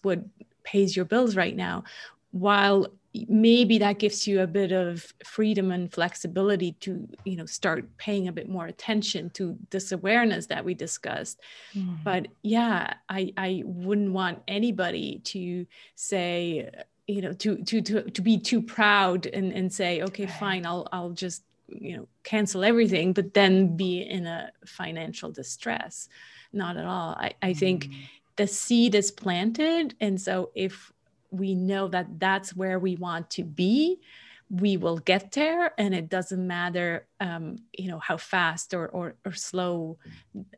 what pays your bills right now, while maybe that gives you a bit of freedom and flexibility to, you know, start paying a bit more attention to this awareness that we discussed. But yeah, I wouldn't want anybody to say, you know, to be too proud and say, okay, fine, I'll just, you know, cancel everything, but then be in a financial distress. Not at all. I think the seed is planted. And so if we know that that's where we want to be, we will get there, and it doesn't matter, how fast or slow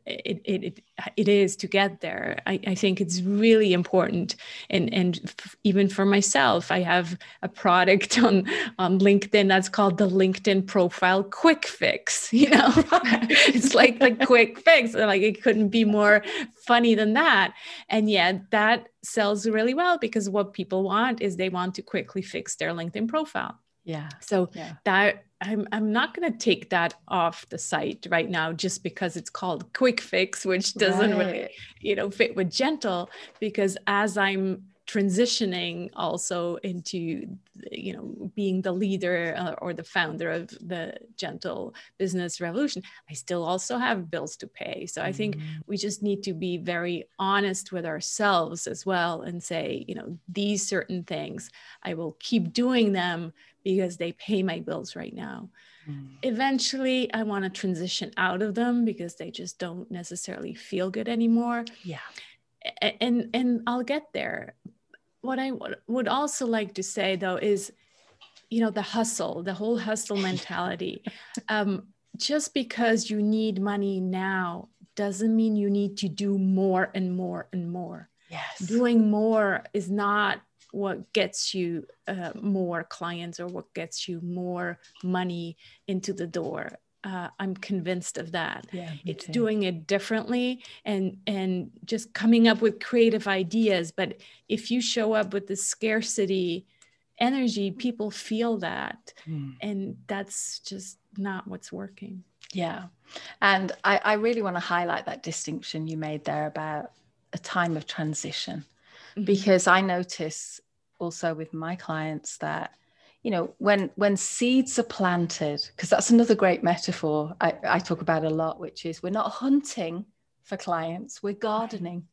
it is to get there. I think it's really important, and even for myself, I have a product on LinkedIn that's called the LinkedIn Profile Quick Fix. It's like the quick fix. Like, it couldn't be more funny than that, and yet that sells really well, because what people want is they want to quickly fix their LinkedIn profile. Yeah. So that I'm not going to take that off the site right now just because it's called quick fix, which doesn't really, fit with gentle, because as I'm transitioning also into, being the leader or the founder of the Gentle Business Revolution, I still also have bills to pay. So I think we just need to be very honest with ourselves as well and say, these certain things, I will keep doing them because they pay my bills right now. Eventually, I want to transition out of them because they just don't necessarily feel good anymore. Yeah. And I'll get there. What I would also like to say, though, is, the hustle, the whole hustle mentality. Just because you need money now doesn't mean you need to do more and more and more. Yes. Doing more is not what gets you more clients or what gets you more money into the door. I'm convinced of that. Yeah, it's doing it differently and just coming up with creative ideas. But if you show up with the scarcity energy, people feel that. And that's just not what's working. Yeah. And I really want to highlight that distinction you made there about a time of transition, because I notice also with my clients that when seeds are planted, because that's another great metaphor I talk about a lot, which is we're not hunting for clients, we're gardening.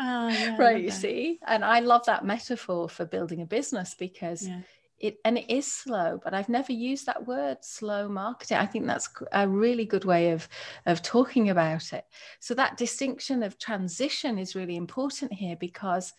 Right, you see? And I love that metaphor for building a business, because it is slow, but I've never used that word, slow marketing. I think that's a really good way of talking about it. So that distinction of transition is really important here, because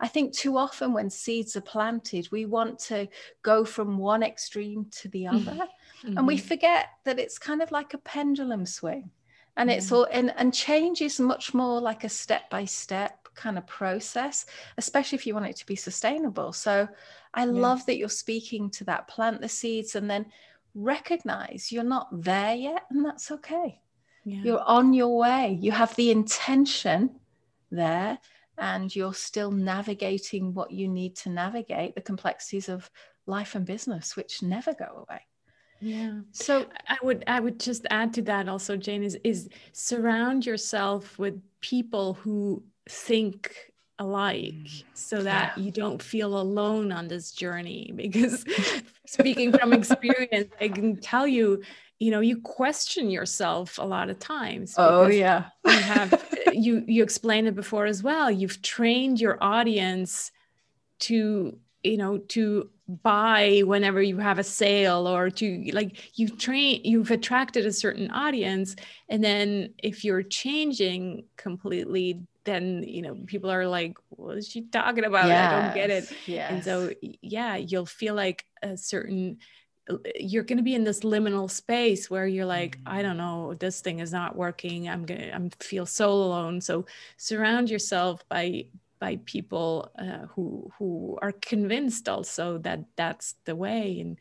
I think too often when seeds are planted, we want to go from one extreme to the other. And we forget that it's kind of like a pendulum swing, and it's all, and change is much more like a step-by-step kind of process, especially if you want it to be sustainable. So I love that you're speaking to that, plant the seeds and then recognize you're not there yet. And that's okay. Yeah. You're on your way. You have the intention there, and you're still navigating what you need to navigate, the complexities of life and business, which never go away. Yeah. So I would just add to that also, Jane, is surround yourself with people who think alike, so that you don't feel alone on this journey. Because speaking from experience, I can tell you, you question yourself a lot of times. Oh, yeah. You explained it before as well. You've trained your audience to, to buy whenever you have a sale, or to you've attracted a certain audience. And then if you're changing completely, then, people are like, what is she talking about? Yes. I don't get it. Yes. And so, you'll feel like you're going to be in this liminal space where you're like, I don't know, this thing is not working. I'm feel so alone. So surround yourself by people who are convinced also that that's the way, and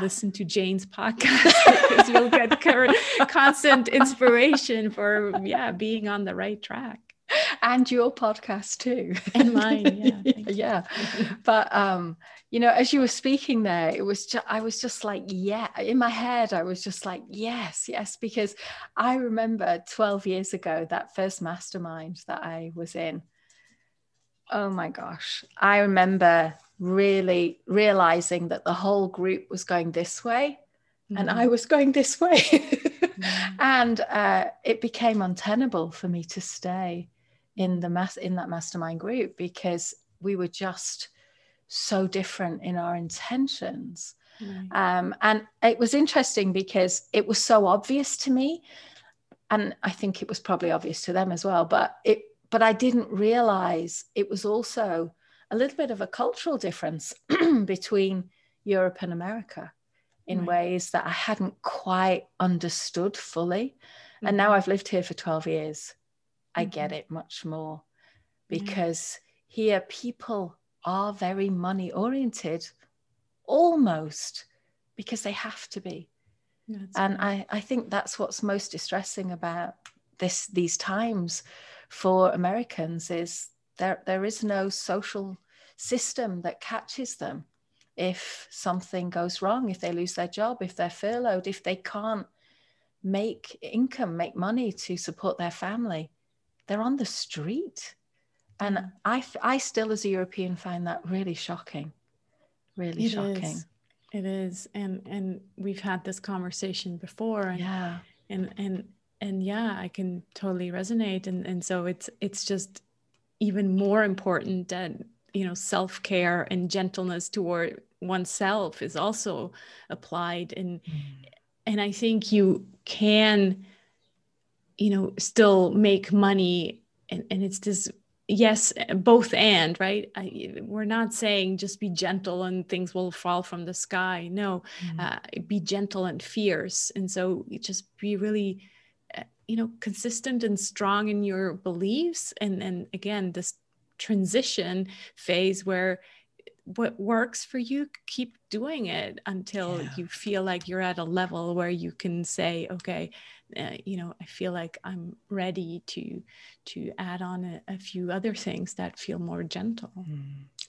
listen to Jane's podcast, because you'll get constant inspiration for, being on the right track. And your podcast too. And mine, But, as you were speaking there, it was I was just like, in my head, I was just like, yes, because I remember 12 years ago, that first mastermind that I was in. Oh my gosh. I remember really realizing that the whole group was going this way and I was going this way. And it became untenable for me to stay in that mastermind group, because we were just so different in our intentions. And it was interesting because it was so obvious to me, and I think it was probably obvious to them as well, but I didn't realize it was also a little bit of a cultural difference between Europe and America in ways that I hadn't quite understood fully. And now I've lived here for 12 years. I get it much more, because here people are very money oriented, almost, because they have to be. And I think that's what's most distressing about these times for Americans, is there is no social system that catches them if something goes wrong, if they lose their job, if they're furloughed, if they can't make money to support their family. They're on the street. And I still, as a European, find that really shocking, really shocking. It is. And we've had this conversation before. And I can totally resonate. And so it's just even more important that, self-care and gentleness toward oneself is also applied. And I think you can, still make money. And it's this, yes, both and, right? We're not saying just be gentle and things will fall from the sky. No, be gentle and fierce. And so just be really, consistent and strong in your beliefs. And again, this transition phase where what works for you, keep doing it until you feel like you're at a level where you can say, okay, I feel like I'm ready to add on a few other things that feel more gentle.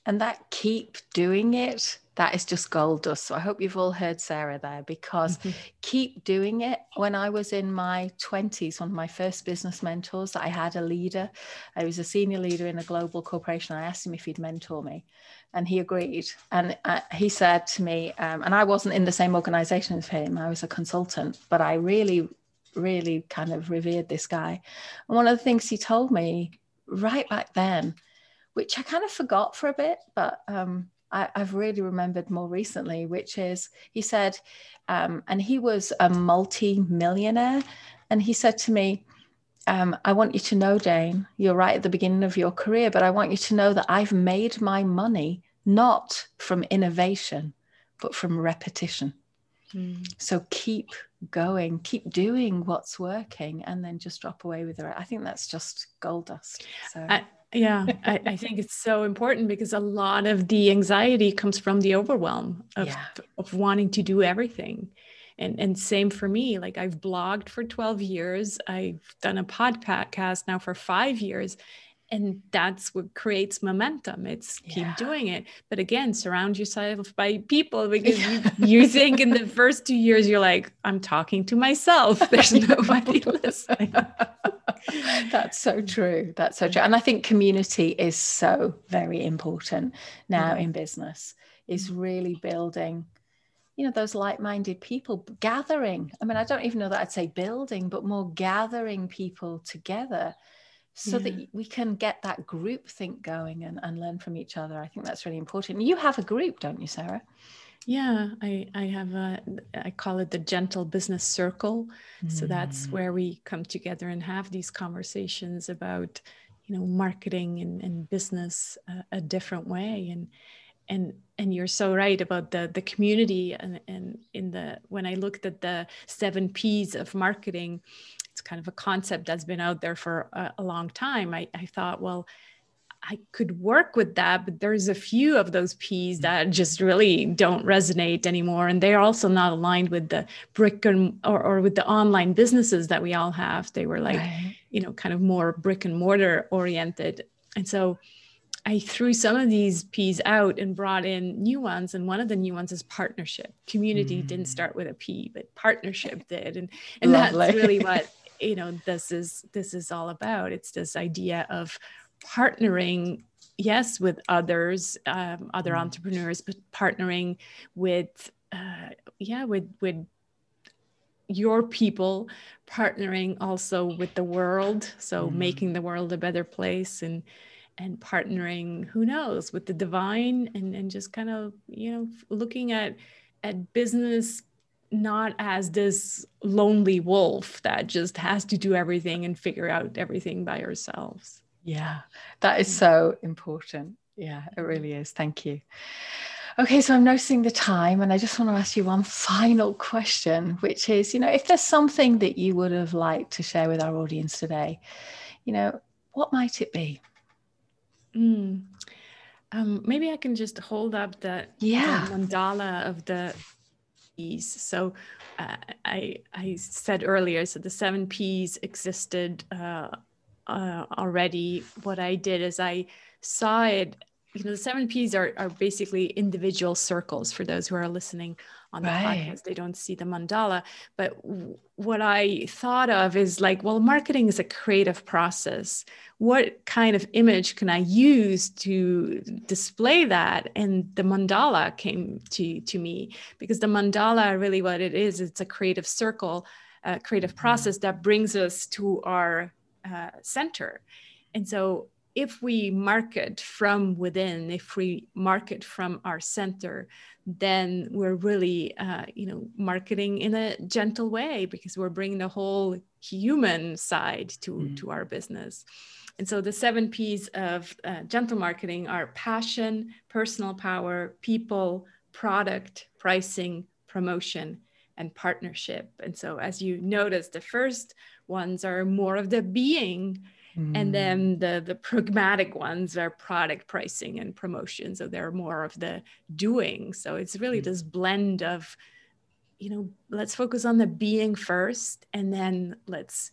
And that keep doing it, that is just gold dust. So I hope you've all heard Sarah there, because keep doing it. When I was in my 20s, one of my first business mentors that I had, a leader, I was a senior leader in a global corporation. I asked him if he'd mentor me, and he agreed. And he said to me, and I wasn't in the same organization as him, I was a consultant, but I really kind of revered this guy. And one of the things he told me right back then, which I kind of forgot for a bit, but I've really remembered more recently, which is, he said, and he was a multi-millionaire, and he said to me, I want you to know, Jane, you're right at the beginning of your career, but I want you to know that I've made my money not from innovation, but from repetition. So keep going, keep doing what's working, and then just drop away with it. I think that's just gold dust. So. I think it's so important, because a lot of the anxiety comes from the overwhelm of wanting to do everything. And same for me, like I've blogged for 12 years. I've done a podcast now for 5 years. And that's what creates momentum. It's keep doing it. But again, surround yourself by people, because you think in the first 2 years, you're like, I'm talking to myself. There's nobody listening. That's so true. That's so true. And I think community is so very important now in business, is really building, those like-minded people, gathering. I mean, I don't even know that I'd say building, but more gathering people together, so that we can get that group think going and learn from each other. I think that's really important. You have a group, don't you, Sarah? Yeah, I have I call it the Gentle Business Circle. So that's where we come together and have these conversations about, marketing and business a different way. And you're so right about the community. And when I looked at the 7 P's of marketing, it's kind of a concept that's been out there for a long time. I thought, well, I could work with that, but there's a few of those P's that just really don't resonate anymore. And they're also not aligned with the brick or with the online businesses that we all have. They were like, kind of more brick and mortar oriented. And so I threw some of these P's out and brought in new ones. And one of the new ones is partnership. Community didn't start with a P, but partnership did. And that's really what this is all about. It's this idea of partnering, yes, with others, other entrepreneurs, but partnering with your people, partnering also with the world. So making the world a better place, and partnering, who knows, with the divine, and just kind of, looking at business not as this lonely wolf that just has to do everything and figure out everything by ourselves. Yeah, that is so important. Yeah, it really is. Thank you. Okay, so I'm noticing the time, and I just want to ask you one final question, which is, you know, if there's something that you would have liked to share with our audience today, you know, what might it be? Maybe I can just hold up the mandala of the P's. So I said earlier, so the 7 P's existed already. What I did is I saw it, you know, the 7 P's are basically individual circles for those who are listening on the podcast. They don't see the mandala. But what I thought of is like, well, marketing is a creative process. What kind of image can I use to display that? And the mandala came to me, because the mandala, really what it is, it's a creative circle, a creative process that brings us to our center. And so if we market from within, if we market from our center, then we're really, you know, marketing in a gentle way, because we're bringing the whole human side to our business. And so the 7 P's of gentle marketing are passion, personal power, people, product, pricing, promotion, and partnership. And so, as you notice, the first ones are more of the being. And then the pragmatic ones are product, pricing, and promotion. So they're more of the doing. So it's really this blend of, you know, let's focus on the being first, and then let's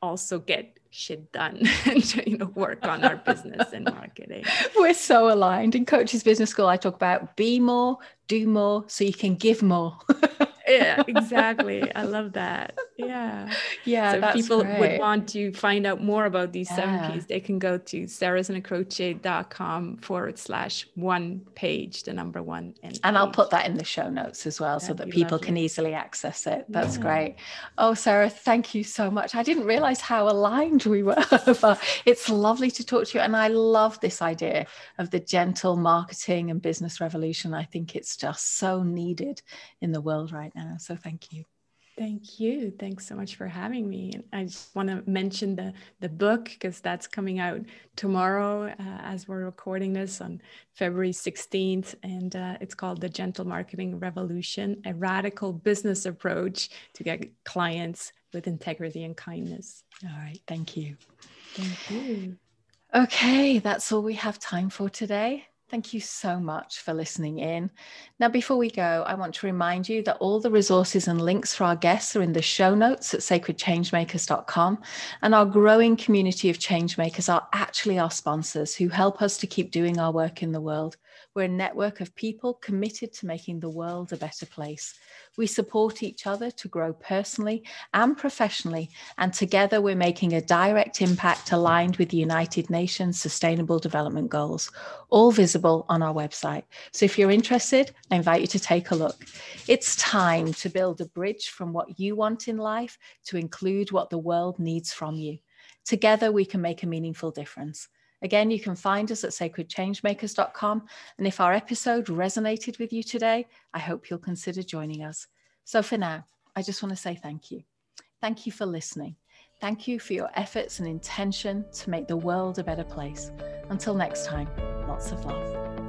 also get shit done and, you know, work on our business and marketing. We're so aligned. In Coaches Business School, I talk about be more, do more, so you can give more. Yeah, exactly. I love that. Yeah. Yeah. So if people would want to find out more about these 7 P's, they can go to sarahsantacroce.com/1page, the number 1. And I'll put that in the show notes as well, so that people can easily access it. That's great. Oh, Sarah, thank you so much. I didn't realize how aligned we were, but it's lovely to talk to you. And I love this idea of the gentle marketing and business revolution. I think it's just so needed in the world right now. So thank you. Thank you. Thanks so much for having me. And I just want to mention the book, because that's coming out tomorrow as we're recording this on February 16th. And it's called The Gentle Marketing Revolution, a Radical Business Approach to Get Clients with Integrity and Kindness. All right. Thank you. Thank you. Okay. That's all we have time for today. Thank you so much for listening in. Now, before we go, I want to remind you that all the resources and links for our guests are in the show notes at sacredchangemakers.com. And our growing community of changemakers are actually our sponsors, who help us to keep doing our work in the world. We're a network of people committed to making the world a better place. We support each other to grow personally and professionally, and together we're making a direct impact aligned with the United Nations Sustainable Development Goals, all visible on our website. So if you're interested, I invite you to take a look. It's time to build a bridge from what you want in life to include what the world needs from you. Together we can make a meaningful difference. Again, you can find us at sacredchangemakers.com. And if our episode resonated with you today, I hope you'll consider joining us. So for now, I just want to say thank you. Thank you for listening. Thank you for your efforts and intention to make the world a better place. Until next time, lots of love.